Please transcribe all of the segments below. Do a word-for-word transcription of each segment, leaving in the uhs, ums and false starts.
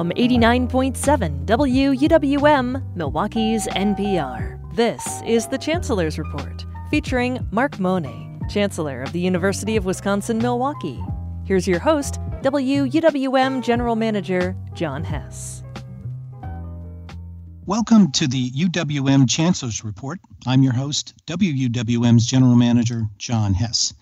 From eighty-nine point seven W U W M, Milwaukee's N P R, this is the Chancellor's Report, featuring Mark Monet, Chancellor of the University of Wisconsin-Milwaukee. Here's your host, W U W M General Manager John Hess. Welcome to the U W M Chancellor's Report. I'm your host, W U W M's General Manager John Hess.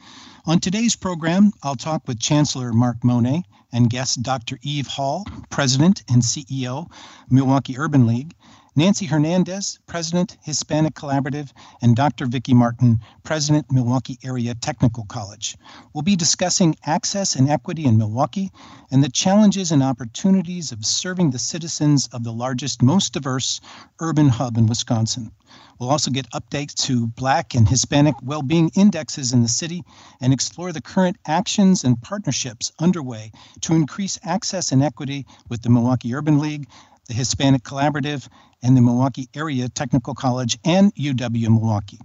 On today's program, I'll talk with Chancellor Mark Monet and guest Doctor Eve Hall, President and C E O, Milwaukee Urban League, Nancy Hernandez, President, Hispanic Collaborative, and Doctor Vicki Martin, President, Milwaukee Area Technical College. We'll be discussing access and equity in Milwaukee and the challenges and opportunities of serving the citizens of the largest, most diverse urban hub in Wisconsin. We'll also get updates to Black and Hispanic well-being indexes in the city and explore the current actions and partnerships underway to increase access and equity with the Milwaukee Urban League, the Hispanic Collaborative, and the Milwaukee Area Technical College and U W-Milwaukee.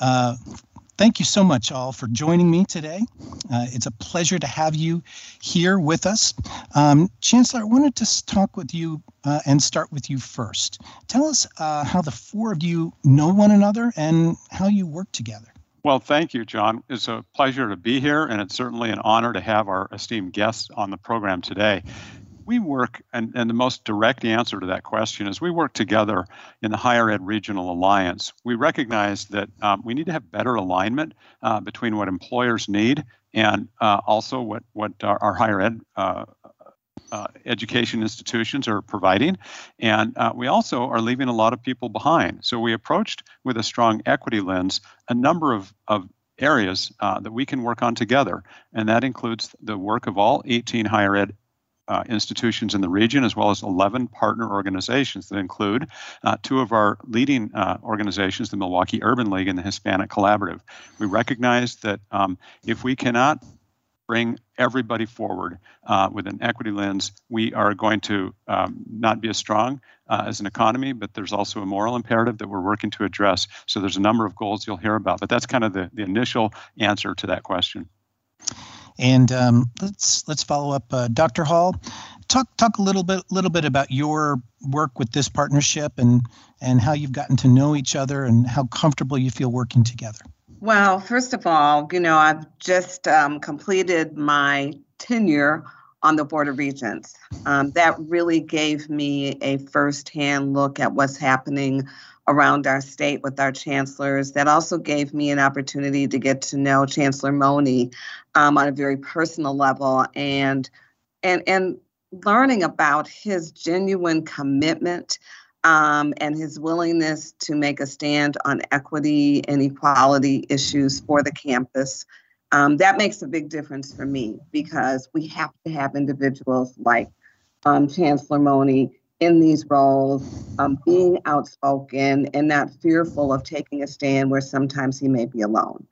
Uh, thank you so much all for joining me today. Uh, it's a pleasure to have you here with us. Um, Chancellor, I wanted to talk with you uh, and start with you first. Tell us uh, how the four of you know one another and how you work together. Well, thank you, John. It's a pleasure to be here, and it's certainly an honor to have our esteemed guests on the program today. We work, and, and the most direct answer to that question is we work together in the Higher Ed Regional Alliance. We recognize that um, we need to have better alignment uh, between what employers need and uh, also what, what our, our higher ed uh, uh, education institutions are providing. And uh, we also are leaving a lot of people behind. So we approached with a strong equity lens a number of, of areas uh, that we can work on together. And that includes the work of all eighteen higher ed Uh, institutions in the region, as well as eleven partner organizations that include uh, two of our leading uh, organizations, the Milwaukee Urban League and the Hispanic Collaborative. We recognize that um, if we cannot bring everybody forward uh, with an equity lens, we are going to um, not be as strong uh, as an economy, but there's also a moral imperative that we're working to address. So there's a number of goals you'll hear about, but that's kind of the, the initial answer to that question. And um, let's let's follow up, uh, Doctor Hall. Talk talk a little bit little bit about your work with this partnership and and how you've gotten to know each other and how comfortable you feel working together. Well, first of all, you know, I've just um, completed my tenure on the Board of Regents. Um, that really gave me a firsthand look at what's happening around our state with our chancellors. That also gave me an opportunity to get to know Chancellor Monet um, on a very personal level, and and and learning about his genuine commitment um, and his willingness to make a stand on equity and equality issues for the campus. Um, that makes a big difference for me, because we have to have individuals like um, Chancellor Monet in these roles, um, being outspoken and not fearful of taking a stand where sometimes he may be alone.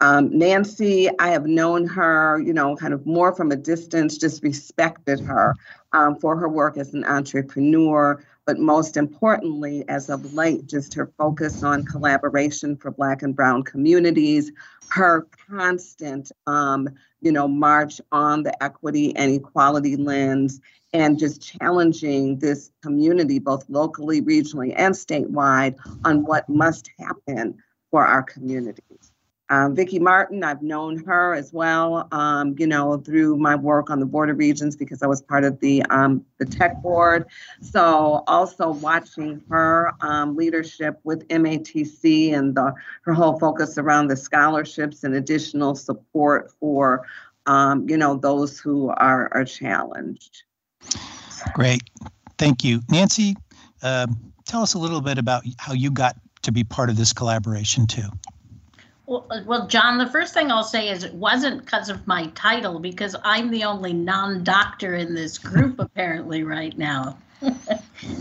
Um, Nancy, I have known her, you know, kind of more from a distance, just respected her um, for her work as an entrepreneur, but most importantly, as of late, just her focus on collaboration for Black and Brown communities, her constant, um, you know, march on the equity and equality lens, and just challenging this community, both locally, regionally, and statewide, on what must happen for our communities. Um, Vicki Martin, I've known her as well, um, you know, through my work on the Board of Regents, because I was part of the um, the tech board. So also watching her um, leadership with M A T C and the, her whole focus around the scholarships and additional support for, um, you know, those who are, are challenged. Great. Thank you. Nancy, uh, tell us a little bit about how you got to be part of this collaboration, too. Well, well, John, the first thing I'll say is it wasn't because of my title, because I'm the only non-doctor in this group, apparently, right now.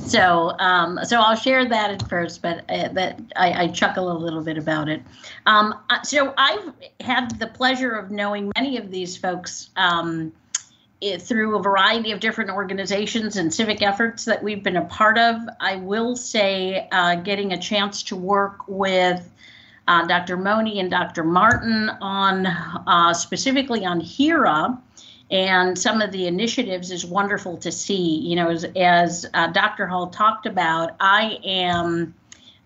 so um, so I'll share that at first, but uh, that I, I chuckle a little bit about it. Um, so I've had the pleasure of knowing many of these folks um through a variety of different organizations and civic efforts that we've been a part of. I will say uh, getting a chance to work with uh, Doctor Monet and Doctor Martin on uh, specifically on HERA and some of the initiatives is wonderful to see. You know, as, as uh, Doctor Hall talked about, I am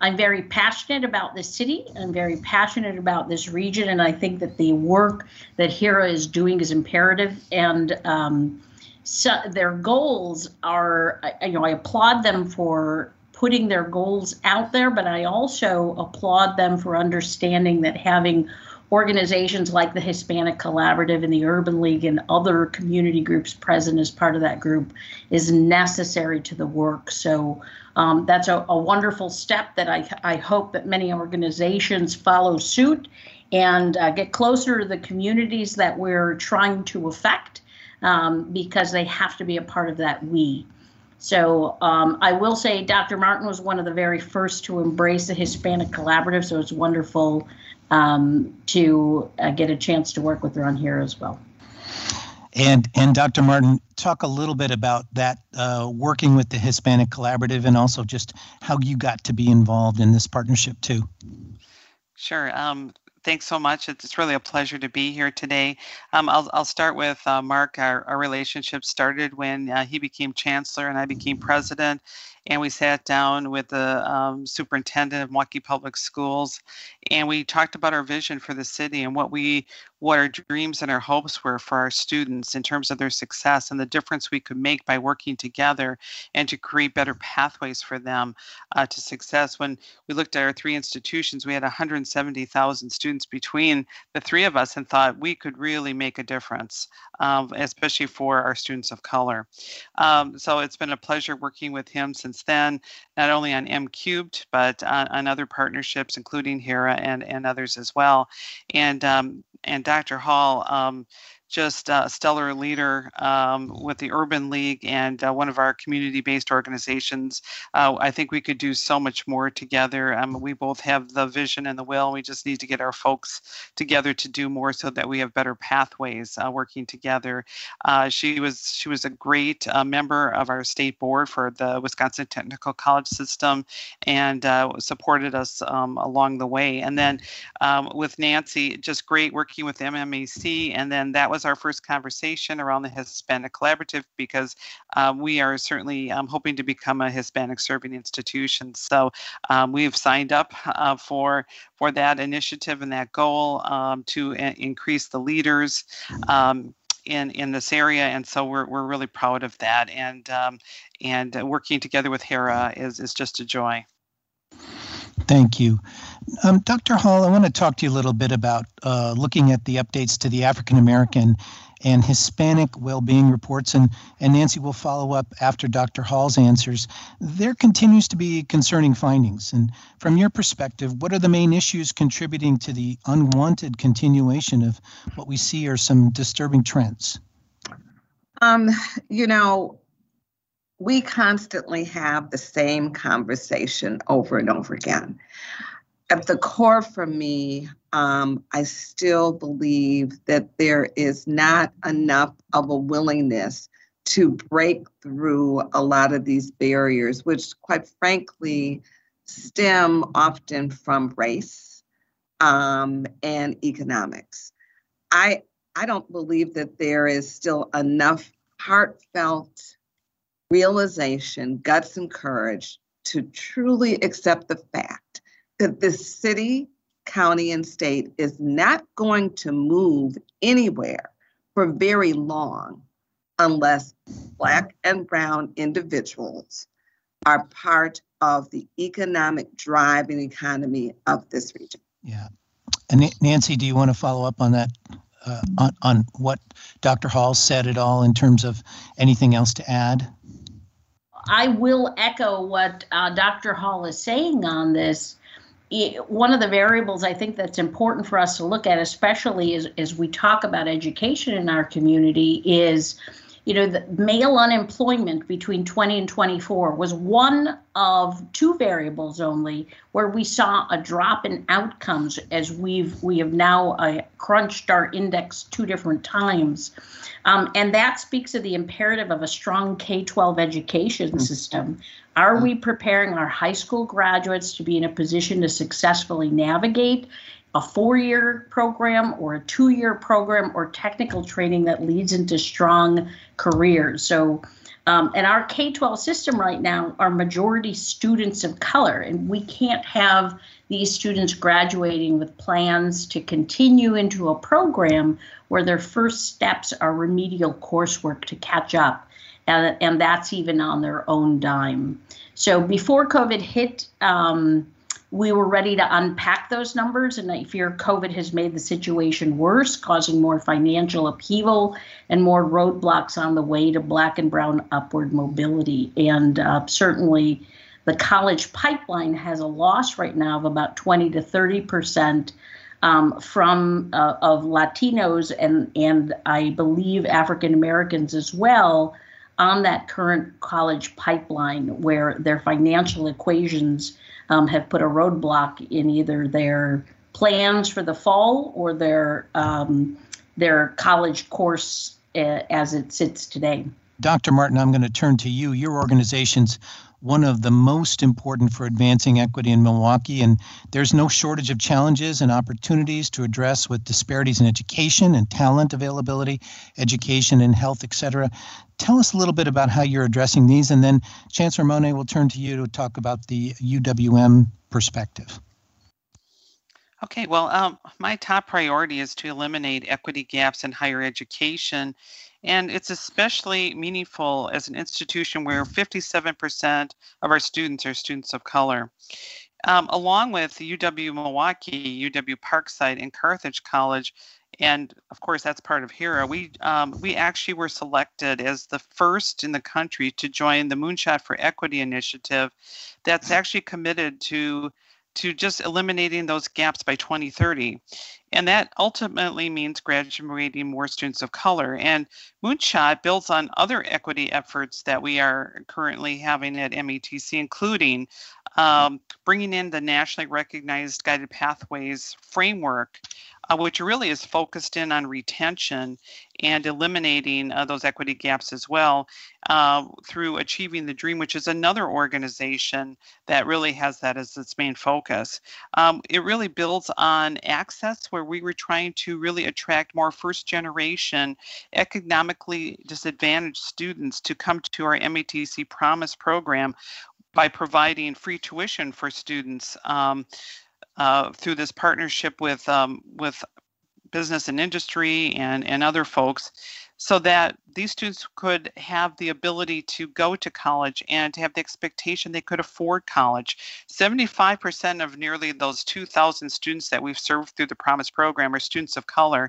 I'm very passionate about this city. I'm very passionate about this region, and I think that the work that HERA is doing is imperative. And um, so their goals are, you know, I applaud them for putting their goals out there, but I also applaud them for understanding that having organizations like the Hispanic Collaborative and the Urban League and other community groups present as part of that group is necessary to the work. So um, that's a, a wonderful step that I, I hope that many organizations follow suit and uh, get closer to the communities that we're trying to affect, um, because they have to be a part of that we. So um, I will say Doctor Martin was one of the very first to embrace the Hispanic Collaborative, so it's wonderful um, to uh, get a chance to work with her on here as well. And and Doctor Martin, talk a little bit about that, uh, working with the Hispanic Collaborative, and also just how you got to be involved in this partnership too. Sure. Um, Thanks so much. It's really a pleasure to be here today. Um, I'll, I'll start with uh, Mark. Our, our relationship started when uh, he became chancellor and I became president. And we sat down with the um, superintendent of Milwaukee Public Schools, and we talked about our vision for the city and what we, what our dreams and our hopes were for our students in terms of their success and the difference we could make by working together and to create better pathways for them uh, to success. When we looked at our three institutions, we had one hundred seventy thousand students between the three of us and thought we could really make a difference, um, especially for our students of color. Um, so it's been a pleasure working with him since then, not only on M-cubed, but on, on other partnerships, including HERA and, and others as well. And um, and Doctor Hall, um, just a stellar leader um, with the Urban League and uh, one of our community-based organizations. Uh, I think we could do so much more together. Um, we both have the vision and the will. We just need to get our folks together to do more so that we have better pathways uh, working together. Uh, she was she was a great uh, member of our state board for the Wisconsin Technical College system and uh, supported us um, along the way. And then um, with Nancy, just great working with M M A C, and then that was was our first conversation around the Hispanic Collaborative, because uh, we are certainly um, hoping to become a Hispanic serving institution. So um, we've signed up uh, for for that initiative and that goal um, to increase the leaders um, in in this area, and so we're we're really proud of that. And um, and working together with HERA is is just a joy. Thank you. Um, Doctor Hall, I want to talk to you a little bit about uh, looking at the updates to the African American and Hispanic well-being reports, and, and Nancy will follow up after Doctor Hall's answers. There continues to be concerning findings, and from your perspective, what are the main issues contributing to the unwanted continuation of what we see are some disturbing trends? Um, you know, we constantly have the same conversation over and over again. At the core for me, um, I still believe that there is not enough of a willingness to break through a lot of these barriers, which quite frankly stem often from race um, and economics. I, I don't believe that there is still enough heartfelt realization, guts, and courage to truly accept the fact that this city, county, and state is not going to move anywhere for very long unless Black and Brown individuals are part of the economic drive and economy of this region. Yeah. And Nancy, do you want to follow up on that? Uh, on, on what Doctor Hall said at all in terms of anything else to add? I will echo what uh, Doctor Hall is saying on this. It, one of the variables I think that's important for us to look at, especially as, as we talk about education in our community, is, you know, the male unemployment between twenty and twenty-four was one of two variables only where we saw a drop in outcomes, as we've we have now uh, crunched our index two different times. Um, and that speaks to the imperative of a strong K twelve education mm-hmm. system. Are we preparing our high school graduates to be in a position to successfully navigate a four-year program or a two-year program or technical training that leads into strong careers. So um, in our K twelve system right now are majority students of color, and we can't have these students graduating with plans to continue into a program where their first steps are remedial coursework to catch up, and, and that's even on their own dime. So before COVID hit, um, we were ready to unpack those numbers, and I fear COVID has made the situation worse, causing more financial upheaval and more roadblocks on the way to Black and Brown upward mobility. And uh, certainly the college pipeline has a loss right now of about twenty to thirty percent um, from uh, of Latinos and, and I believe African Americans as well, on that current college pipeline, where their financial equations um, have put a roadblock in either their plans for the fall or their um, their college course uh, as it sits today. Doctor Martin, I'm going to turn to you. Your organization's one of the most important for advancing equity in Milwaukee, and there's no shortage of challenges and opportunities to address with disparities in education and talent availability, education and health, et cetera. Tell us a little bit about how you're addressing these, and then Chancellor Monet will turn to you to talk about the U W M perspective. Okay, well, um, my top priority is to eliminate equity gaps in higher education. And it's especially meaningful as an institution where fifty-seven percent of our students are students of color. Um, along with U W-Milwaukee, U W-Parkside, and Carthage College, and of course that's part of HERA, we, um, we actually were selected as the first in the country to join the Moonshot for Equity initiative that's actually committed to to just eliminating those gaps by twenty thirty. And that ultimately means graduating more students of color. And Moonshot builds on other equity efforts that we are currently having at M A T C, including um, bringing in the nationally recognized Guided Pathways framework, uh, which really is focused in on retention and eliminating uh, those equity gaps as well uh, through Achieving the Dream, which is another organization that really has that as its main focus. Um, it really builds on access, where we were trying to really attract more first-generation economically disadvantaged students to come to our M A T C Promise Program by providing free tuition for students um, uh, through this partnership with um, with. business and industry and, and other folks, so that these students could have the ability to go to college and to have the expectation they could afford college. seventy-five percent of nearly those two thousand students that we've served through the Promise Program are students of color.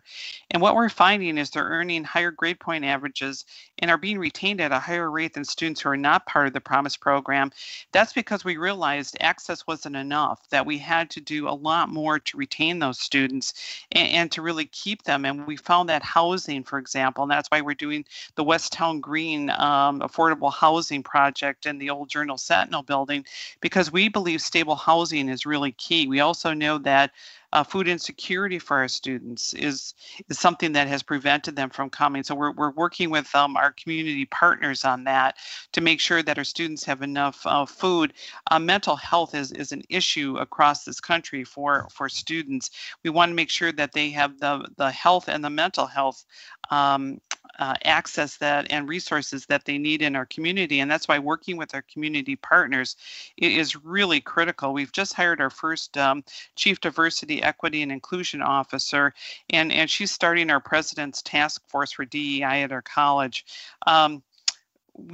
And what we're finding is they're earning higher grade point averages and are being retained at a higher rate than students who are not part of the Promise Program. That's because we realized access wasn't enough, that we had to do a lot more to retain those students and, and to really keep them. And we found that housing, for example, and that's why we're doing the West Town Green um, affordable housing project in the old Journal Sentinel building, because we believe stable housing is really key. We also know that uh, food insecurity for our students is, is something that has prevented them from coming. So we're, we're working with um, our community partners on that to make sure that our students have enough uh, food. Uh, mental health is, is an issue across this country for, for students. We want to make sure that they have the, the health and the mental health um, Uh, access that and resources that they need in our community. And that's why working with our community partners is really critical. We've just hired our first um, Chief Diversity, Equity, and Inclusion Officer, and, and she's starting our President's Task Force for D E I at our college. Um,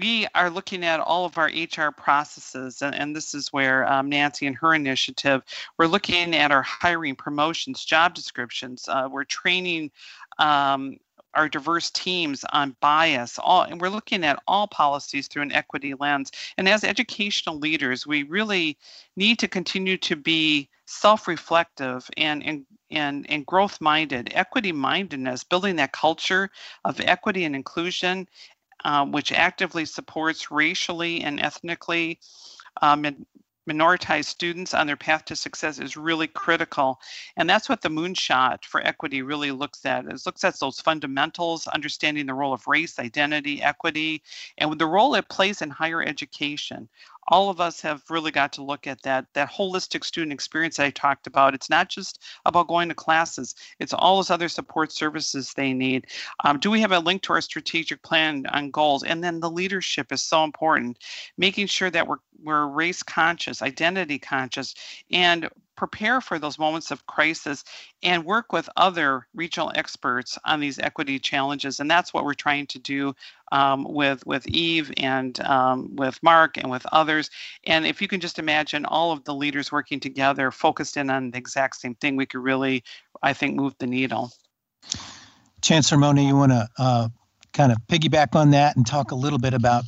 We are looking at all of our H R processes, and, and this is where um, Nancy and her initiative, we're looking at our hiring, promotions, job descriptions. Uh, we're training um, our diverse teams on bias, all, and we're looking at all policies through an equity lens. And as educational leaders, we really need to continue to be self-reflective and, and, and, and growth-minded, equity-mindedness, building that culture of equity and inclusion, uh, which actively supports racially and ethnically um, and minoritized students on their path to success is really critical. And that's what the Moonshot for Equity really looks at. It looks at those fundamentals, understanding the role of race, identity, equity, and the role it plays in higher education. all of us have really got to look at that, that holistic student experience I talked about. It's not just about going to classes. It's all those other support services they need. Um, do we have a link to our strategic plan on goals? And then the leadership is so important, making sure that we're, we're race conscious, identity conscious, and prepare for those moments of crisis and work with other regional experts on these equity challenges. And that's what we're trying to do um, with, with Eve and um, with Mark and with others. And if you can just imagine all of the leaders working together, focused in on the exact same thing, we could really, I think, move the needle. Chancellor Monet, you want to uh, kind of piggyback on that and talk a little bit about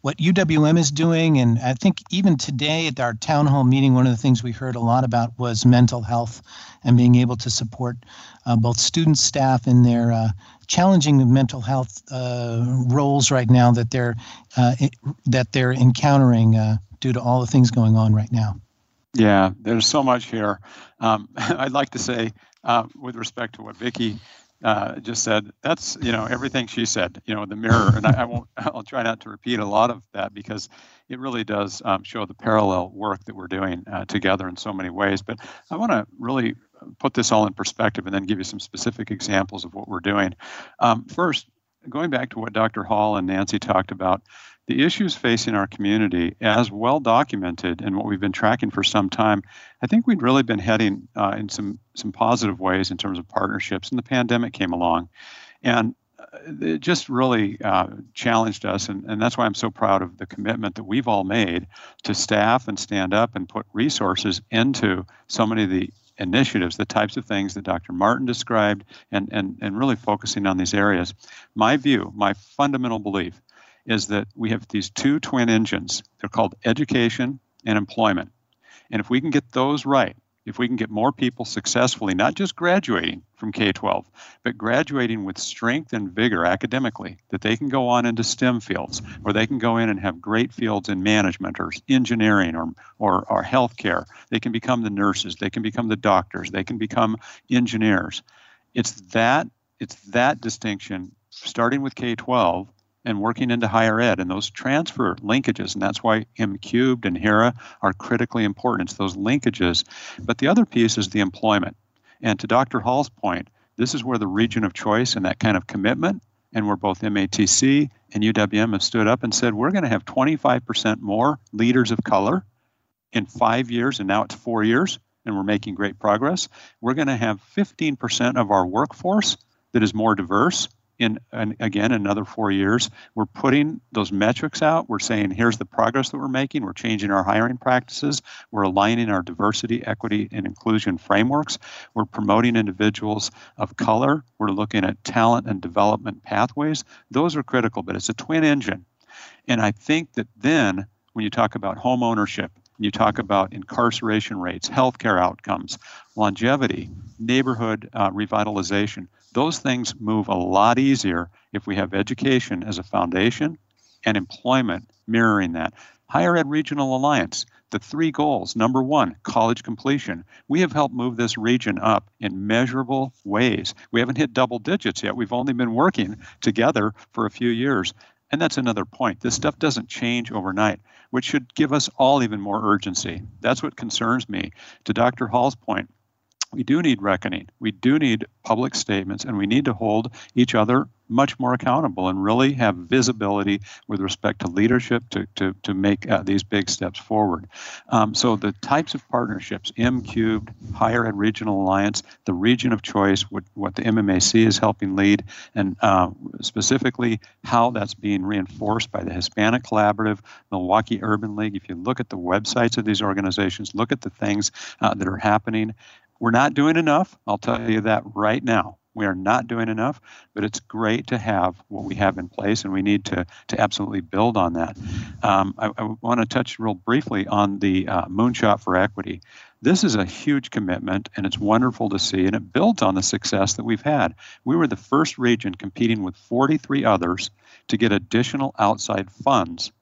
what U W M is doing? And I think even today at our town hall meeting, one of the things we heard a lot about was mental health and being able to support uh, both students, staff in their uh, challenging mental health uh, roles right now that they're uh, it, that they're encountering uh, due to all the things going on right now. Yeah, there's so much here. Um, I'd like to say uh, with respect to what Vicki Uh, just said, that's, you know, everything she said, you know, the mirror. And I, I won't, I'll try not to repeat a lot of that because it really does um, show the parallel work that we're doing uh, together in so many ways. But I want to really put this all in perspective and then give you some specific examples of what we're doing. Um, first, going back to what Doctor Hall and Nancy talked about, the issues facing our community, as well documented and what we've been tracking for some time, I think we'd really been heading uh, in some some positive ways in terms of partnerships. And the pandemic came along, and it just really uh, challenged us. And, and that's why I'm so proud of the commitment that we've all made to staff and stand up and put resources into so many of the initiatives, the types of things that Doctor Martin described, and and and really focusing on these areas. My view, my fundamental belief, is that we have these two twin engines. They're called education and employment. And if we can get those right, if we can get more people successfully, not just graduating from K twelve, but graduating with strength and vigor academically, that they can go on into STEM fields, or they can go in and have great fields in management or engineering or, or, or healthcare. They can become the nurses, they can become the doctors, they can become engineers. It's that, it's that distinction, starting with K twelve, and working into higher ed and those transfer linkages. And that's why M-cubed and HERA are critically important. It's those linkages. But the other piece is the employment. And to Doctor Hall's point, this is where the region of choice and that kind of commitment, and where both M A T C and U W M have stood up and said, we're going to have twenty-five percent more leaders of color in five years, and now it's four years, and we're making great progress. We're going to have fifteen percent of our workforce that is more diverse. In, and again, another four years, we're putting those metrics out. We're saying, here's the progress that we're making. We're changing our hiring practices. We're aligning our diversity, equity, and inclusion frameworks. We're promoting individuals of color. We're looking at talent and development pathways. Those are critical, but it's a twin engine. And I think that then when you talk about home ownership, you talk about incarceration rates, healthcare outcomes, longevity, neighborhood uh, revitalization. Those things move a lot easier if we have education as a foundation and employment mirroring that. Higher Ed Regional Alliance, the three goals. Number one, college completion. We have helped move this region up in measurable ways. We haven't hit double digits yet. We've only been working together for a few years. And that's another point. This stuff doesn't change overnight, which should give us all even more urgency. That's what concerns me. To Doctor Hall's point, we do need reckoning. We do need public statements, and we need to hold each other much more accountable and really have visibility with respect to leadership to, to, to make uh, these big steps forward. Um, so the types of partnerships, M-cubed, Higher Ed Regional Alliance, the region of choice, what, what the M M A C is helping lead, and uh, specifically how that's being reinforced by the Hispanic Collaborative, Milwaukee Urban League. If you look at the websites of these organizations, look at the things uh, that are happening. We're not doing enough. I'll tell you that right now. We are not doing enough, but it's great to have what we have in place, and we need to to absolutely build on that. Um, I, I want to touch real briefly on the uh, Moonshot for Equity. This is a huge commitment, and it's wonderful to see, and it builds on the success that we've had. We were the first region competing with forty-three others to get additional outside funds.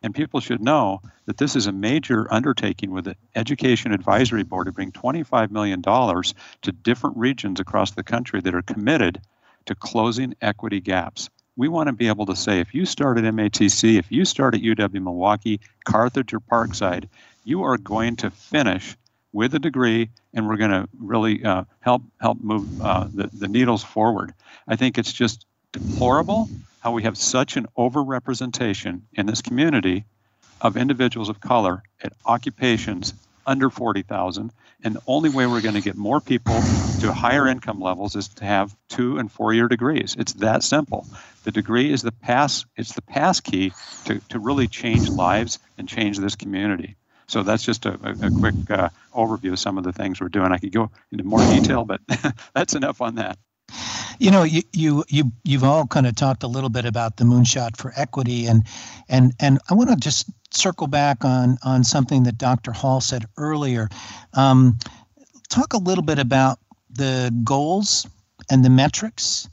And people should know that this is a major undertaking with the Education Advisory Board to bring twenty-five million dollars to different regions across the country that are committed to closing equity gaps. we want to be able to say, if you start at M A T C, if you start at U W-Milwaukee, Carthage, or Parkside, you are going to finish with a degree, and we're going to really uh, help help move uh, the, the needles forward. I think it's just deplorable how we have such an overrepresentation in this community of individuals of color at occupations under forty thousand, and the only way we're going to get more people to higher income levels is to have two and four year degrees. It's that simple. The degree is the pass, it's the pass key to, to really change lives and change this community. So that's just a, a quick uh, overview of some of the things we're doing. I could go into more detail, but that's enough on that. You know, you, you you you've all kind of talked a little bit about the Moonshot for Equity, and and and I want to just circle back on on something that Doctor Hall said earlier. Um, talk a little bit about the goals and the metrics,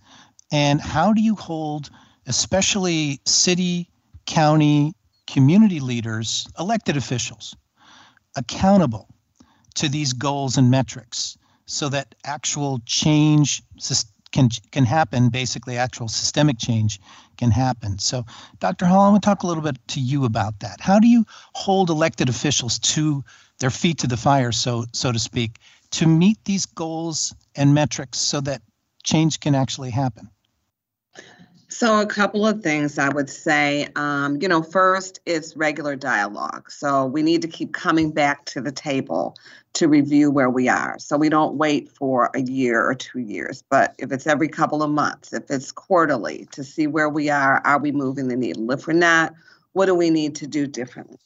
and how do you hold, especially city, county, community leaders, elected officials, accountable to these goals and metrics, so that actual change can can happen, basically actual systemic change can happen. So, Doctor Hall, I want to talk a little bit to you about that. How do you hold elected officials to their feet to the fire, so so to speak, to meet these goals and metrics so that change can actually happen? So a couple of things I would say, um, you know, first is regular dialogue. So we need to keep coming back to the table to review where we are. So we don't wait for a year or two years, but if it's every couple of months, if it's quarterly, to see where we are, are we moving the needle? If we're not, what do we need to do differently?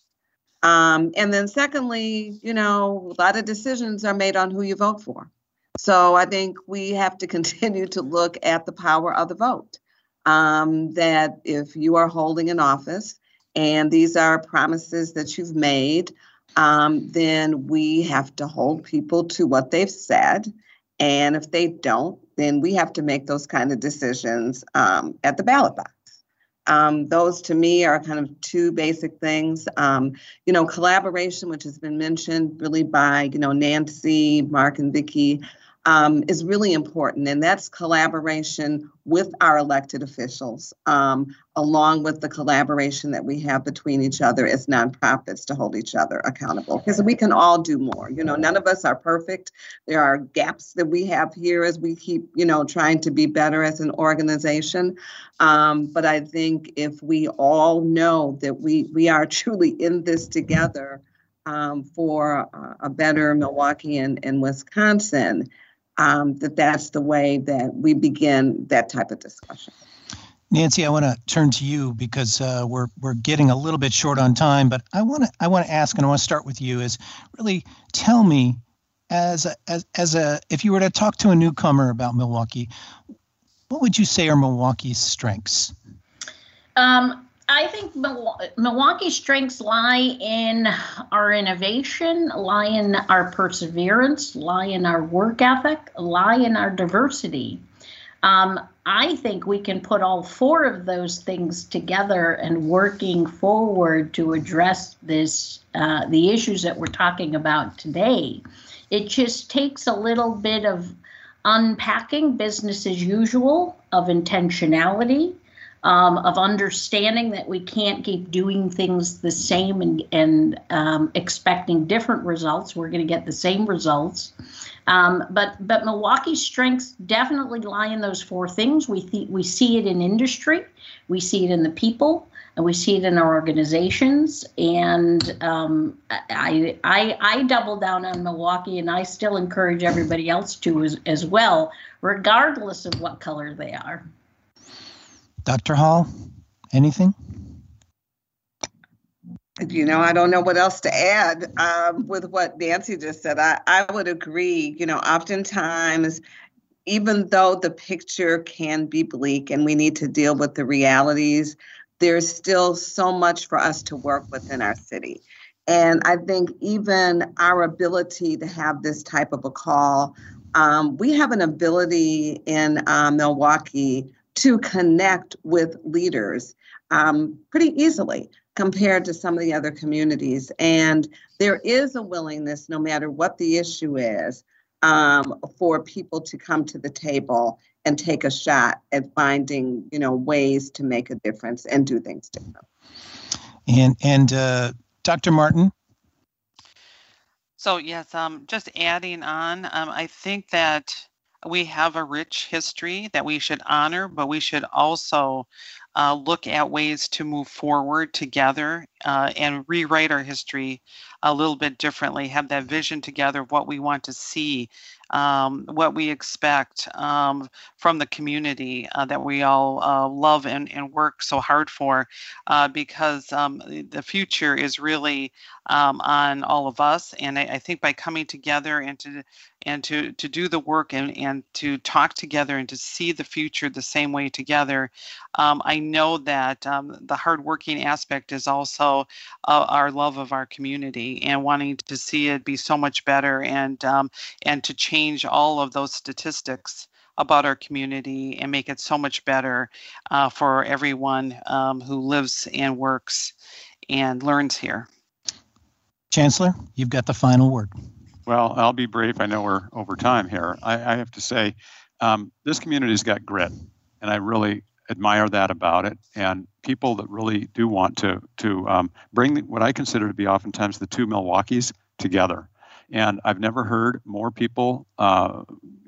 Um, and then secondly, you know, a lot of decisions are made on who you vote for. So I think we have to continue to look at the power of the vote. Um, that if you are holding an office and these are promises that you've made, um, then we have to hold people to what they've said. And if they don't, then we have to make those kind of decisions um, at the ballot box. Um, those to me are kind of two basic things. Um, you know, collaboration, which has been mentioned really by, you know, Nancy, Mark, and Vicki, Um, is really important, and that's collaboration with our elected officials, um, along with the collaboration that we have between each other as nonprofits to hold each other accountable, because we can all do more. You know, none of us are perfect. There are gaps that we have here as we keep, you know, trying to be better as an organization. Um, but I think if we all know that we, we are truly in this together um, for uh, a better Milwaukee and, and Wisconsin, Um, that that's the way that we begin that type of discussion. Nancy, I want to turn to you because uh, we're we're getting a little bit short on time, but I want to I want to ask, and I want to start with you, is really tell me as a, as as a if you were to talk to a newcomer about Milwaukee, what would you say are Milwaukee's strengths? Um, I think Milwaukee's strengths lie in our innovation, lie in our perseverance, lie in our work ethic, lie in our diversity. Um, I think we can put all four of those things together and working forward to address this, uh, the issues that we're talking about today. It just takes a little bit of unpacking business as usual, of intentionality, Um, of understanding that we can't keep doing things the same and, and um, expecting different results. We're going to get the same results. Um, but but Milwaukee's strengths definitely lie in those four things. We, th- we see it in industry, we see it in the people, and we see it in our organizations. And um, I, I, I double down on Milwaukee, and I still encourage everybody else to as, as well, regardless of what color they are. Doctor Hall, anything? You know, I don't know what else to add um, with what Nancy just said. I, I would agree. You know, oftentimes, even though the picture can be bleak and we need to deal with the realities, there's still so much for us to work with in our city. And I think even our ability to have this type of a call, um, we have an ability in uh, Milwaukee to connect with leaders um, pretty easily compared to some of the other communities. And there is a willingness, no matter what the issue is, um, for people to come to the table and take a shot at finding, you know, ways to make a difference and do things different. And and uh, Doctor Martin? So, yes, um, just adding on, um, I think that we have a rich history that we should honor, but we should also uh, look at ways to move forward together uh, and rewrite our history a little bit differently, have that vision together of what we want to see, um, what we expect um, from the community uh, that we all uh, love and, and work so hard for, uh, because um, the future is really um, on all of us. And I, I think by coming together and to and to, to do the work and, and to talk together and to see the future the same way together. Um, I know that um, the hardworking aspect is also uh, our love of our community and wanting to see it be so much better and um, and to change all of those statistics about our community and make it so much better uh, for everyone um, who lives and works and learns here. Chancellor, you've got the final word. Well, I'll be brief. I know we're over time here. I, I have to say, um, this community's got grit, and I really admire that about it. And people that really do want to to um, bring what I consider to be oftentimes the two Milwaukees together. And I've never heard more people uh,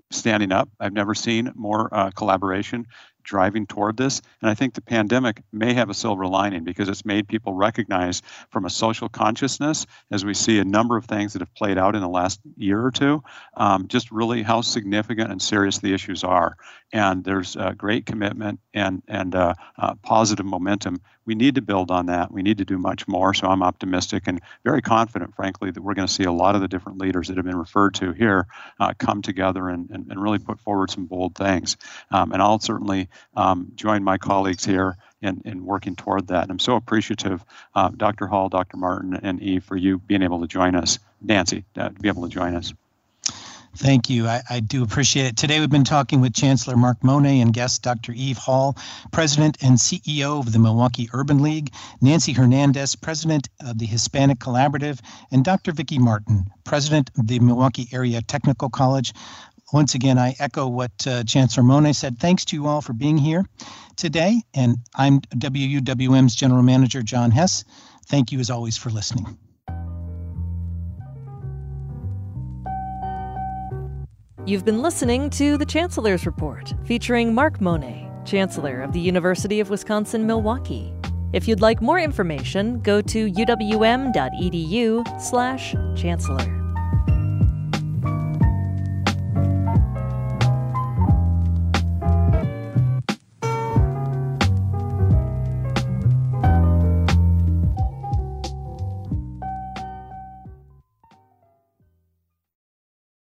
standing up. I've never seen more uh, collaboration driving toward this. And I think the pandemic may have a silver lining because it's made people recognize from a social consciousness, as we see a number of things that have played out in the last year or two, um, just really how significant and serious the issues are. And there's a great commitment and, and uh, uh, positive momentum. We need to build on that. We need to do much more. So I'm optimistic and very confident, frankly, that we're going to see a lot of the different leaders that have been referred to here uh, come together and, and, and really put forward some bold things. Um, and I'll certainly um, join my colleagues here in, in working toward that. And I'm so appreciative, uh, Doctor Hall, Doctor Martin, and Eve, for you being able to join us. Nancy, uh, to be able to join us. Thank you. I, I do appreciate it. Today we've been talking with Chancellor Mark Monet and guest Doctor Eve Hall, President and C E O of the Milwaukee Urban League, Nancy Hernandez, President of the Hispanic Collaborative, and Doctor Vicki Martin, President of the Milwaukee Area Technical College. Once again, I echo what uh, Chancellor Monet said. Thanks to you all for being here today. And I'm W U W M's General Manager, John Hess. Thank you as always for listening. You've been listening to The Chancellor's Report, featuring Mark Monet, Chancellor of the University of Wisconsin-Milwaukee. If you'd like more information, go to U W M dot E D U slash chancellor.